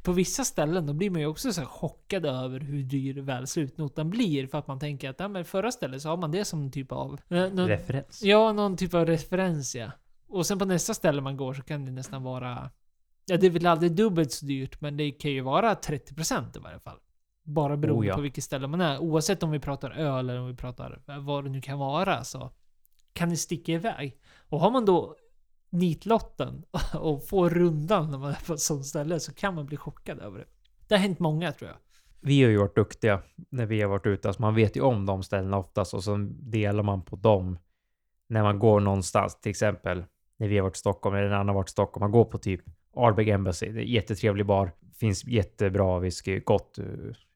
på vissa ställen då blir man ju också så här chockad över hur dyr väl slutnotan blir. För att man tänker att men förra stället så har man det som en typ av... referens. Ja, någon typ av referens, ja. Och sen på nästa ställe man går så kan det nästan vara... Ja, det är väl aldrig dubbelt så dyrt, men det kan ju vara 30% i varje fall. Bara beroende på vilket ställe man är. Oavsett om vi pratar öl eller om vi pratar vad det nu kan vara, så... kan ni sticka iväg. Och har man då nitlotten och får rundan när man är på ett sånt ställe, så kan man bli chockad över det. Det har hänt många, tror jag. Vi har ju varit duktiga när vi har varit ute. Alltså man vet ju om de ställena oftast och så delar man på dem när man går någonstans. Till exempel när vi har varit i Stockholm eller när Anna har varit i Stockholm. Man går på typ Ardbeg Embassy. Det är jättetrevlig bar. Finns jättebra whisky, gott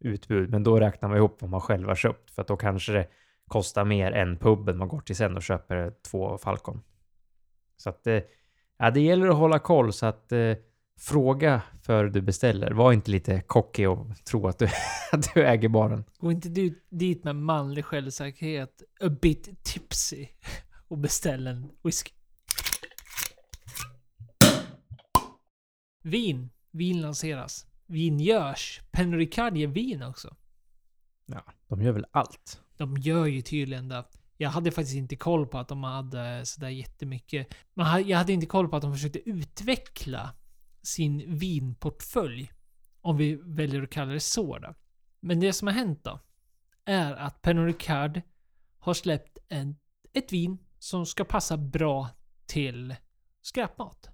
utbud. Men då räknar man ihop vad man själv har köpt. För att då kanske det kostar mer än pubben man går till sen och köper 2 Falcon. Så att det gäller att hålla koll, så att fråga för du beställer. Var inte lite cocky och tro att du äger baren. Gå inte dit med manlig självsäkerhet, a bit tipsy, och beställ en whisky. Vin lanseras. Vin görs. Pernod Ricard ger vin också. Ja, de gör väl allt. De gör ju tydligen det. Jag hade faktiskt inte koll på att de hade sådär jättemycket. Jag hade inte koll på att de försökte utveckla sin vinportfölj, om vi väljer att kalla det så då. Men det som har hänt då är att Pernod Ricard har släppt ett vin som ska passa bra till skräpmat.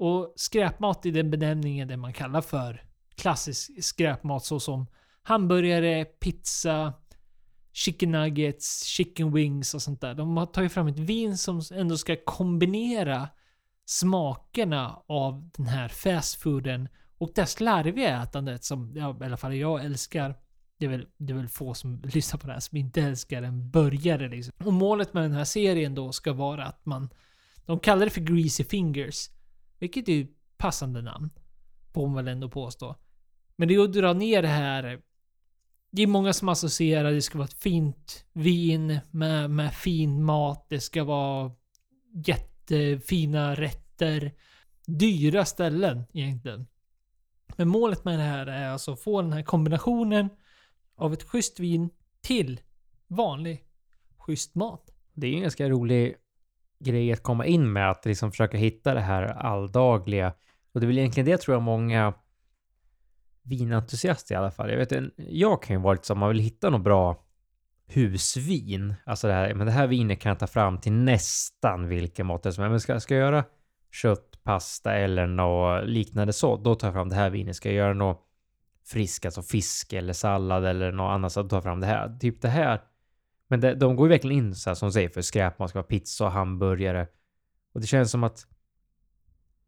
Och skräpmat i den benämningen, det man kallar för klassisk skräpmat, såsom hamburgare, pizza, chicken nuggets, chicken wings och sånt där. De har tagit fram ett vin som ändå ska kombinera smakerna av den här fastfooden och det slarviga ätandet som i alla fall jag älskar. Det är väl få som lyssnar på det här som inte älskar en burgare liksom. Och målet med den här serien då ska vara att de kallar det för greasy fingers, vilket är ju passande namn på om väl ändå påstå. Men det är att dra ner det här. Det är många som associerar, det ska vara ett fint vin med fin mat. Det ska vara jättefina rätter. Dyra ställen egentligen. Men målet med det här är alltså att få den här kombinationen av ett schysst vin till vanlig schysst mat. Det är ju en ganska rolig grej att komma in med, att liksom försöka hitta det här alldagliga. Och det är väl egentligen det, tror jag, många vinentusiaster i alla fall. Jag kan ju vara lite så, man vill hitta något bra husvin. Alltså det här vinet kan jag ta fram till nästan vilken mått som är. Men ska jag göra kött, pasta eller något liknande så, då tar jag fram det här vinet. Ska jag göra något frisk, alltså fisk eller sallad eller något annat, så tar jag fram det här. Typ det här. Men de går ju verkligen in så här, som säger, för skräp. Man ska ha pizza och hamburgare. Och det känns som att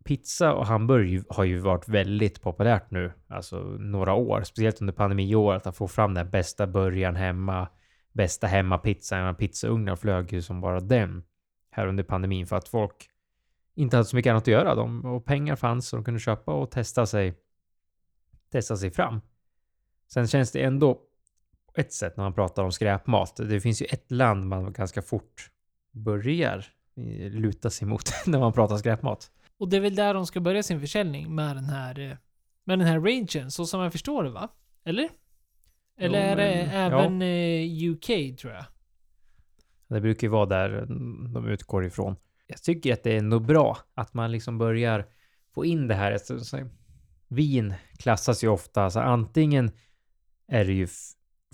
pizza och hamburgare har ju varit väldigt populärt nu. Alltså några år. Speciellt under pandemiåret. Att få fram den bästa burgaren hemma. Bästa hemmapizzan. Pizzaugnar flög ju som bara den. Här under pandemin. För att folk inte hade så mycket annat att göra. Och pengar fanns så de kunde köpa och testa sig fram. Sen känns det ändå ett sätt när man pratar om skräpmat. Det finns ju ett land man ganska fort börjar luta sig mot när man pratar skräpmat. Och det är väl där de ska börja sin försäljning med den här rangen, så som jag förstår det, va? Eller jo, men, är det även UK, tror jag? Det brukar ju vara där de utgår ifrån. Jag tycker att det är ändå bra att man liksom börjar få in det här. Vin klassas ju ofta, så antingen är det ju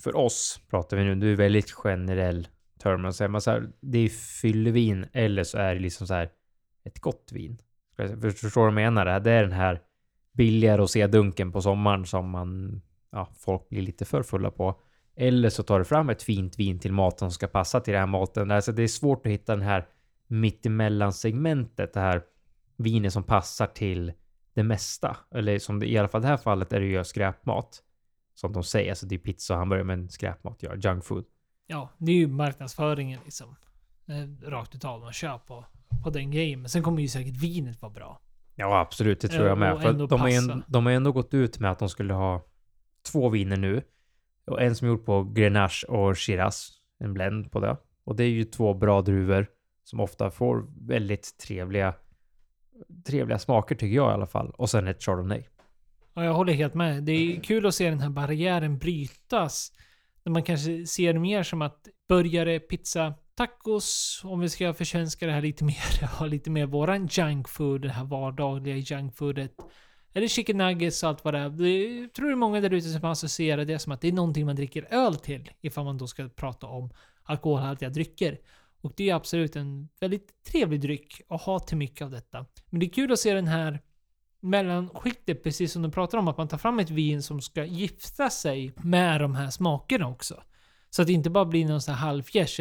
för oss, pratar vi nu, det är väldigt generell term, så man så här, det är fyllevin, eller så är det liksom så här ett gott vin. Förstår du vad jag menar? Det är den här billiga rosédunken på sommaren som man, folk blir lite för fulla på. Eller så tar du fram ett fint vin till maten som ska passa till den här maten. Alltså det är svårt att hitta den här mittemellan-segmentet, det här vinen som passar till det mesta. Eller som det, i alla fall det här fallet är det ju skräpmat. Som de säger, alltså det är pizza och hamburgare, men skräpmat, junk food. Ja, det är ju marknadsföringen liksom. Rakt utav, man kör på den grejen. Men sen kommer ju säkert vinet vara bra. Ja, absolut, det tror jag med. För de har ändå gått ut med att de skulle ha 2 viner nu. Och en som är gjord på Grenache och Shiraz. En blend på det. Och det är ju 2 bra druvor som ofta får väldigt trevliga smaker, tycker jag i alla fall. Och sen ett Chardonnay. Ja, jag håller helt med. Det är kul att se den här barriären brytas. När man kanske ser mer som att burgare, pizza, tacos, om vi ska försvenska det här lite mer, ha lite mer våran junkfood, det här vardagliga junkfoodet. Eller chicken nuggets och allt vad det är. Jag tror det är många där ute som associerar det som att det är någonting man dricker öl till, ifall man då ska prata om alkoholhaltiga drycker. Och det är absolut en väldigt trevlig dryck att ha till mycket av detta. Men det är kul att se den här mellanskiktet, precis som de pratar om, att man tar fram ett vin som ska gifta sig med de här smakerna också. Så att det inte bara blir någon sån här halvfjärs,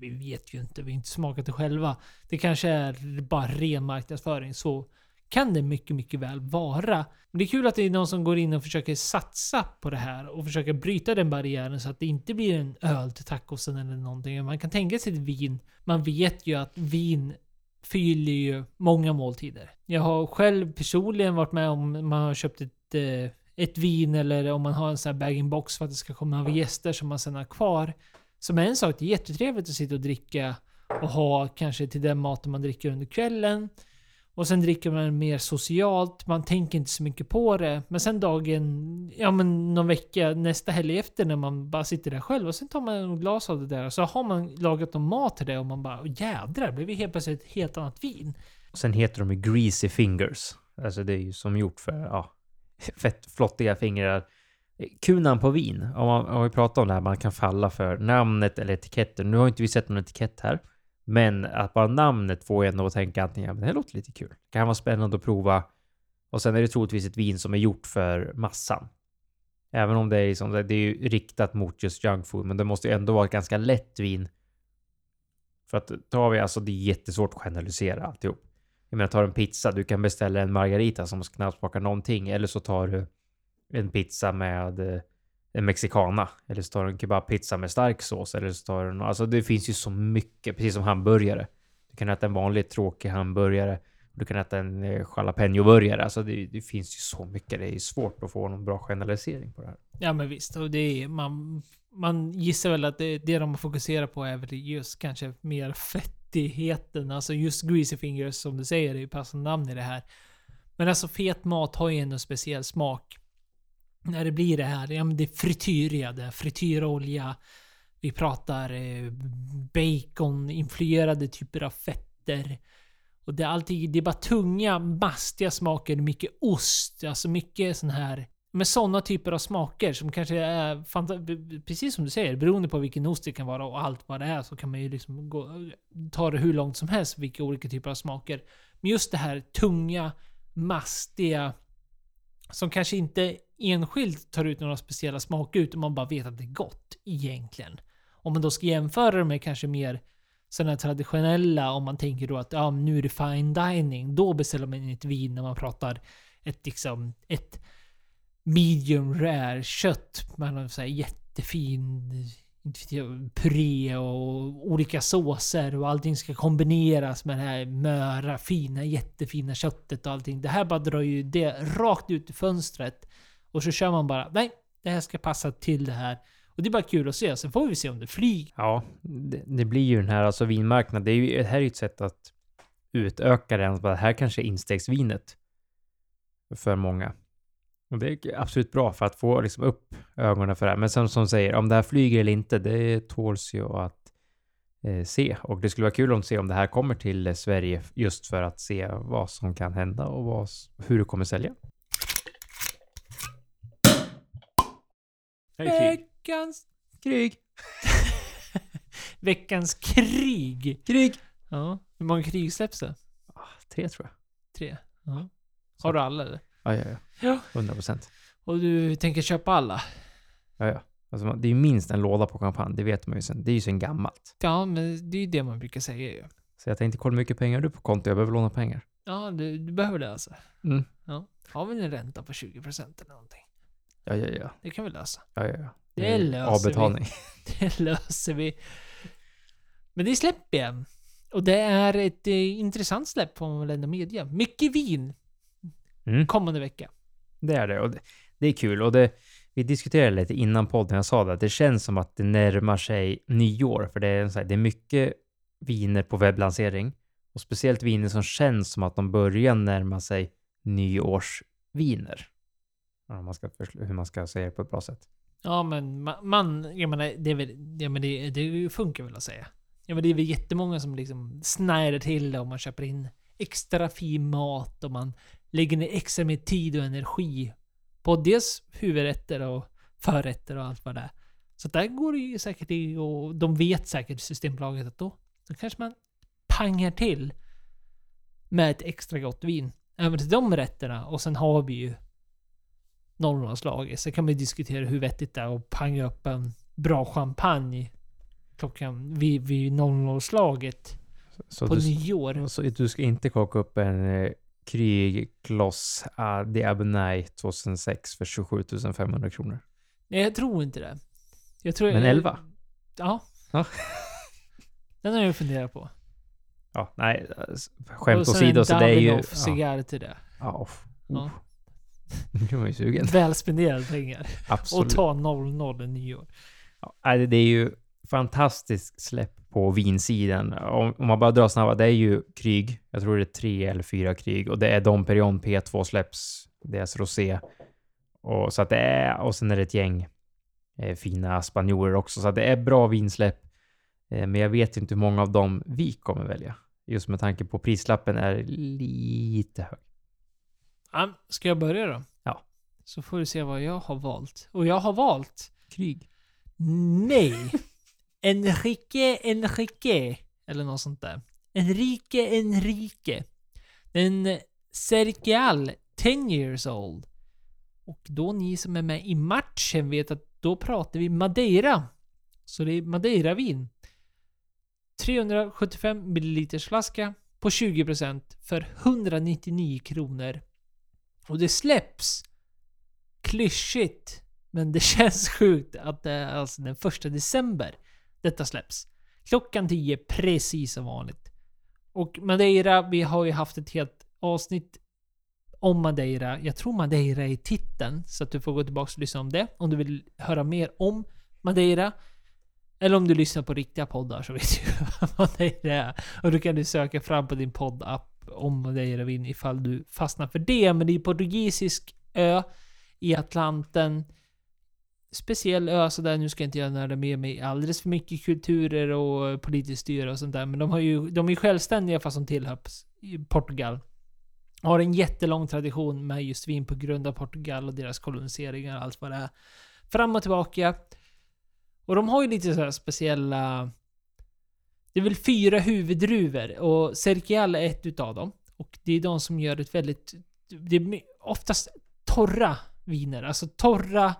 vi vet ju inte, vi har inte smakat det själva. Det kanske är bara ren marknadsföring, så kan det mycket, mycket väl vara. Men det är kul att det är någon som går in och försöker satsa på det här och försöker bryta den barriären, så att det inte blir en öl till tacosen eller någonting. Man kan tänka sig ett vin. Man vet ju att vin fyller ju många måltider. Jag har själv personligen varit med om man har köpt ett vin, eller om man har en sån här bag-in-box för att det ska komma av gäster som man sedan har kvar. Som är en sak, det är jättetrevligt att sitta och dricka och ha kanske till den maten man dricker under kvällen. Och sen dricker man mer socialt, man tänker inte så mycket på det. Men sen dagen, någon vecka, nästa helg efter, när man bara sitter där själv, och sen tar man en glas av det där, och så har man lagat någon mat till det, och man bara, jädrar, blir vi helt plötsligt ett helt annat vin. Och sen heter de ju greasy fingers. Alltså det är ju som gjort för, fett flottiga fingrar. Kunan på vin, om vi pratar om det här, man kan falla för namnet eller etiketten. Nu har inte vi sett någon etikett här. Men att bara namnet får jag ändå att tänka att det här låter lite kul. Det kan vara spännande att prova. Och sen är det troligtvis ett vin som är gjort för massan. Även om det är, liksom, det är ju riktat mot just junk food. Men det måste ju ändå vara ett ganska lätt vin. För att det är jättesvårt att generalisera alltihop. Jag menar, tar du en pizza, du kan beställa en margarita som knappt smakar någonting. Eller så tar du en pizza med en mexicana, eller så tar du en kebabpizza med stark sås, eller så tar du en... Alltså det finns ju så mycket, precis som hamburgare. Du kan äta en vanlig tråkig hamburgare, du kan äta en jalapeño-burgare. Alltså det finns ju så mycket, det är svårt att få någon bra generalisering på det här. Ja men visst, och det är, man gissar väl att det de fokuserar på är väl just kanske mer fettigheten, alltså just greasy fingers som du säger, det är ju passande namn i det här. Men alltså fet mat har ju en speciell smak. när det blir det här, ja, men det är frityrade, frityrolja, vi pratar bacon, influerade typer av fetter. Och det är alltid, det är bara tunga, mastiga smaker, mycket ost, alltså mycket sån här, med sådana typer av smaker som kanske är precis som du säger, beroende på vilken ost det kan vara och allt vad det är, så kan man ju liksom ta det hur långt som helst, vilka olika typer av smaker. Men just det här tunga, mastiga, som kanske inte enskilt tar ut några speciella smaker, utan man bara vet att det är gott egentligen. Om man då ska jämföra det med kanske mer sådana traditionella, om man tänker då att ja, nu är det fine dining, då beställer man ett vin när man pratar ett, liksom, ett medium rare kött, man har så här jättefin puré och olika såser och allting ska kombineras med det här möra, fina, jättefina köttet och allting. Det här bara drar ju det rakt ut i fönstret och så kör man bara, nej, det här ska passa till det här. Och det är bara kul att se, sen får vi se om det flyger. Ja, det blir ju den här, alltså vinmarknaden, det är ju, här är ett sätt att utöka den, det här kanske är instegsvinet för många. Och det är absolut bra för att få liksom upp ögonen för det här. Men som säger, om det här flyger eller inte, det tåls ju att se. Och det skulle vara kul att se om det här kommer till Sverige, just för att se vad som kan hända och hur det kommer sälja. Veckans krig. Veckans krig. Krig. Ja. Hur många krig släpps det? 3 tror jag. 3. Ja. Har du alla eller? Ja. 100%. Och du tänker köpa alla? Ja. Alltså, det är ju minst en låda på champagne. Det vet man ju sen. Det är ju sen gammalt. Ja, men det är ju det man brukar säga ju. Så jag tänkte, kolla hur mycket pengar du på konto. Jag behöver låna pengar. Ja, du behöver det alltså. Mm. Ja. Har vi en ränta på 20% eller någonting? Ja. Det kan vi lösa. Ja. Det löser avbetalning. Det löser vi. Men det är släpp igen. Och det är ett intressant släpp får man väl ändå medge. Mycket vin. Kommande vecka. Det är det, och det är kul. Och vi diskuterade lite innan podden, jag sa det, att det känns som att det närmar sig nyår. För det är mycket viner på webblansering. Och speciellt viner som känns som att de börjar närma sig nyårsviner. Hur man ska säga det på ett bra sätt. Ja, men det funkar väl att säga. Ja, men det är väl jättemånga som liksom snärjer till det, om man köper in extra fin mat och man lägger ner extra med tid och energi på dels huvudrätter och förrätter och allt vad det är. Så där går det ju säkert i, och de vet säkert Systembolaget att då kanske man pangar till med ett extra gott vin även till de rätterna, och sen har vi ju normlandslaget. Så kan vi diskutera hur vettigt det är att panga upp en bra champagne klockan vid normlandslaget på nyår. Så du ska inte koka upp en Krygloss de Abonai 2006 för 27 500 kronor. Nej, jag tror inte det. Men 11? Ja. Den har jag funderat på. Ja, nej. Skämt åsido, så det är ju... Och cigarr till det. Ja. Nu var ju sugen. Välspenderade pengar. Absolut. Och ta 0,0 i nyår. Ja, det är ju fantastiskt släpp på vinsidan. Om man bara drar snabbt, det är ju Kryg. Jag tror det är 3 eller 4 Kryg. Och det är Dom Perignon P2 släpps. Deras rosé. Och, så att det är, och sen är det ett gäng fina spanjorer också. Så att det är bra vinsläpp. Men jag vet inte hur många av dem vi kommer välja. Just med tanke på prislappen är lite hög. Ska jag börja då? Ja. Så får du se vad jag har valt. Och jag har valt... Kryg. Nej! Enrique, eller något sånt där. Enrique. Den Sercial 10 years old. Och då ni som är med i matchen vet att då pratar vi Madeira. Så det är Madeira-vin. 375 milliliters flaska på 20% för 199 kronor. Och det släpps klyschigt, men det känns sjukt att det är alltså den 1 december. Detta släpps. Klockan 10, precis som vanligt. Och Madeira, vi har ju haft ett helt avsnitt om Madeira. Jag tror Madeira är i titeln, så att du får gå tillbaka och lyssna om det. Om du vill höra mer om Madeira. Eller om du lyssnar på riktiga poddar så vet du vad Madeira är. Och då kan du söka fram på din poddapp om Madeira vin ifall du fastnar för det. Men det är portugisisk ö. i Atlanten. Speciell ö sådär, nu ska jag inte göra när det med mig alldeles för mycket kulturer och politiskt styre och sånt där, men de är ju självständiga fast som tillhör Portugal. Har en jättelång tradition med just vin på grund av Portugal och deras koloniseringar och allt vad det är. Fram och tillbaka. Och de har ju lite så här speciella... Det är väl 4 huvuddruvor och Sercial är ett utav dem. Och det är de som gör ett väldigt... Det är oftast torra viner. Alltså torra,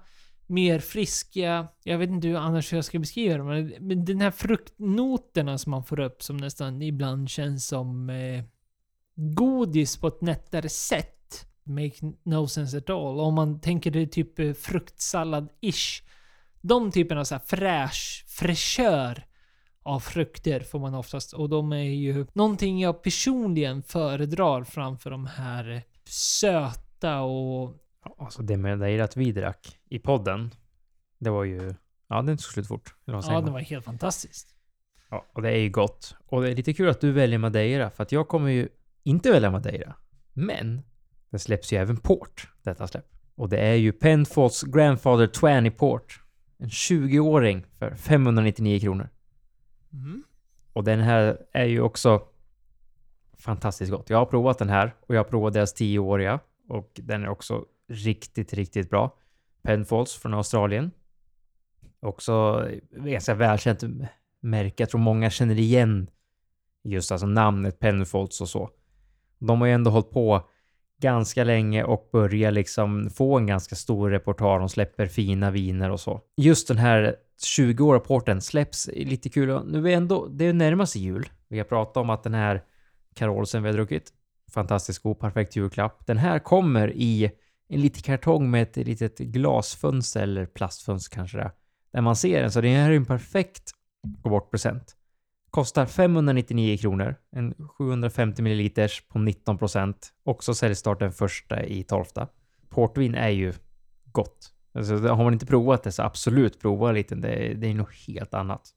mer friska... Jag vet inte hur annars jag ska beskriva dem. Men den här fruktnoterna som man får upp som nästan ibland känns som... godis på ett nättare sätt. Make no sense at all. Om man tänker det typ fruktsallad-ish. De typerna av så här fräschör av frukter får man oftast. Och de är ju någonting jag personligen föredrar framför de här söta och... Alltså det med dig att vi drack i podden. Det var ju... Ja, det är inte så slut fort. Ja, det var helt fantastiskt. Ja, och det är ju gott. Och det är lite kul att du väljer Madeira. För att jag kommer ju inte välja Madeira. Men det släpps ju även port, detta släpp. Och det är ju Penfolds Grandfather 20 Port. En 20-åring för 599 kronor. Mm. Och den här är ju också fantastiskt gott. Jag har provat den här och jag har provat deras 10-åriga. Och den är också riktigt, riktigt bra. Penfolds från Australien. Också ganska välkänt märke. Jag tror många känner igen just alltså namnet Penfolds och så. De har ju ändå hållit på ganska länge och börjar liksom få en ganska stor repertoar. De släpper fina viner och så. Just den här 20-åriga porten släpps lite kul. Nu är vi ändå, det är närmast sig jul. Vi har pratat om att den här Carolusen vi har druckit, fantastiskt god, perfekt julklapp. Den här kommer i en liten kartong med ett litet glasfönster eller plastfönster kanske där. Där man ser den, så det här är en perfekt gå bort procent. Kostar 599 kronor. En 750 milliliters på 19%. Också säljstart den 1/12. Portvin är ju gott. Alltså, har man inte provat det så absolut prova lite. Det är nog helt annat.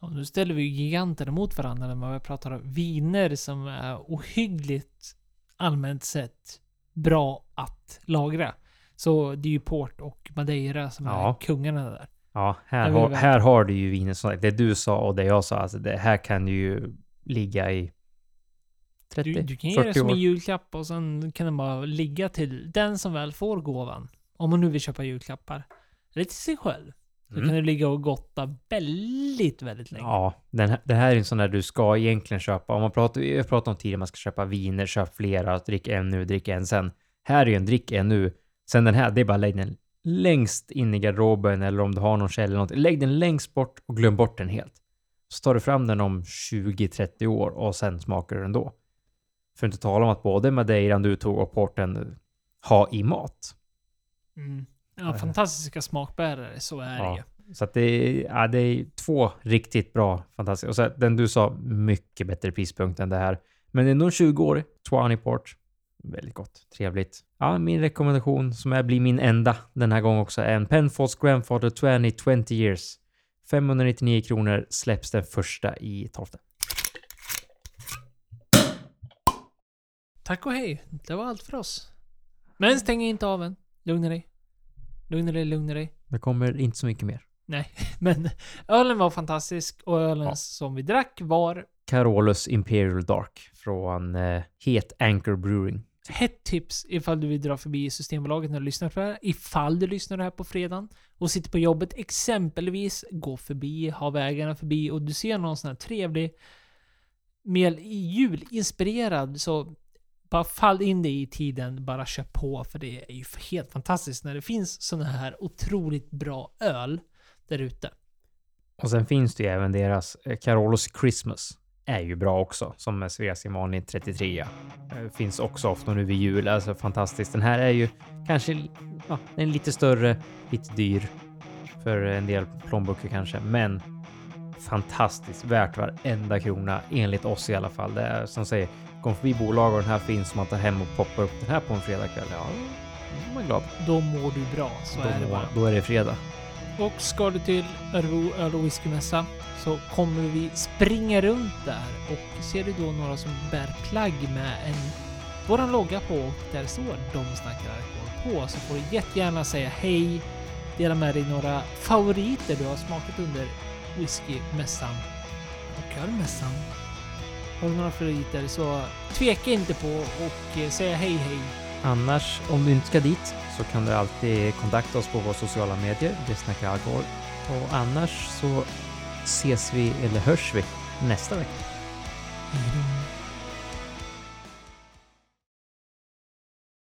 Ja, nu ställer vi giganter mot varandra när man pratar om viner som är ohyggligt allmänt sett bra att lagra. Så det är ju port och Madeira som är kungarna där. Ja, här har du ju vinen som sagt. Det du sa och det jag sa. Alltså det här kan ju ligga i 30, 40 år. Du kan ge det som en julklapp och sen kan den bara ligga till den som väl får gåvan. Om man nu vill köpa julklappar. Eller till sig själv. Då kan du ligga och gotta väldigt, väldigt länge. Ja, det här är en sån där du ska egentligen köpa. Om man pratar om tidigare man ska köpa viner, köp flera, drick en nu, drick en sen. Här är ju en drick en nu. Sen den här, det är bara lägg längst in i garderoben eller om du har någon källa eller något. Lägg den längst bort och glöm bort den helt. Så tar du fram den om 20-30 år och sen smakar du den då. För att inte tala om att både Madeiran du tog och porten ha i mat. Mm. Ja, fantastiska smakbärare, så är det ju. Så att det är 2 riktigt bra, fantastiska. Och så den du sa, mycket bättre prispunkt än det här. Men det är nog 20 år, 20 port. Väldigt gott, trevligt. Ja, min rekommendation som blir min enda den här gången också är en Penfolds Grandfather 20 years. 599 kronor, släpps den 1/12. Tack och hej, det var allt för oss. Men stäng inte av än. Lugna dig. Det kommer inte så mycket mer. Nej, men ölen var fantastisk och ölen som vi drack var Carolus Imperial Dark från Het Anchor Brewing. Hett tips ifall du vill dra förbi Systembolaget när du lyssnar på det här. Ifall du lyssnar här på fredagen och sitter på jobbet exempelvis, gå förbi, ha vägarna förbi och du ser någon sån här trevlig mer julinspirerad, så bara fall in det i tiden, bara köp på, för det är ju helt fantastiskt när det finns såna här otroligt bra öl där ute. Och sen finns det ju även deras Carolus Christmas. Är ju bra också, som är Sveriges vanlig 33. Finns också ofta nu vid jul, alltså fantastiskt. Den här är ju kanske en lite större, lite dyr för en del plånböcker kanske, men fantastiskt, värt varenda krona enligt oss i alla fall. Det är som säger, kom förbi bolag och den här finns som man tar hem och poppar upp den här på en fredagkväll. Ja, då är glad. Då mår du bra, så då är det bara. Då är det fredag. Och ska du till Örebro öl- och whiskymässa så kommer vi springa runt där, och ser du då några som bär plagg med en våran logga på och där står De snackar alkohol på, så får du jättegärna säga hej, dela med dig några favoriter du har smakat under whiskymässan och ölmässan. Har du några favoriter så tveka inte på och säga hej hej. Annars, om du inte ska dit, så kan du alltid kontakta oss på våra sociala medier, Det snackar alkohol. Och annars så ses vi, eller hörs vi, nästa vecka.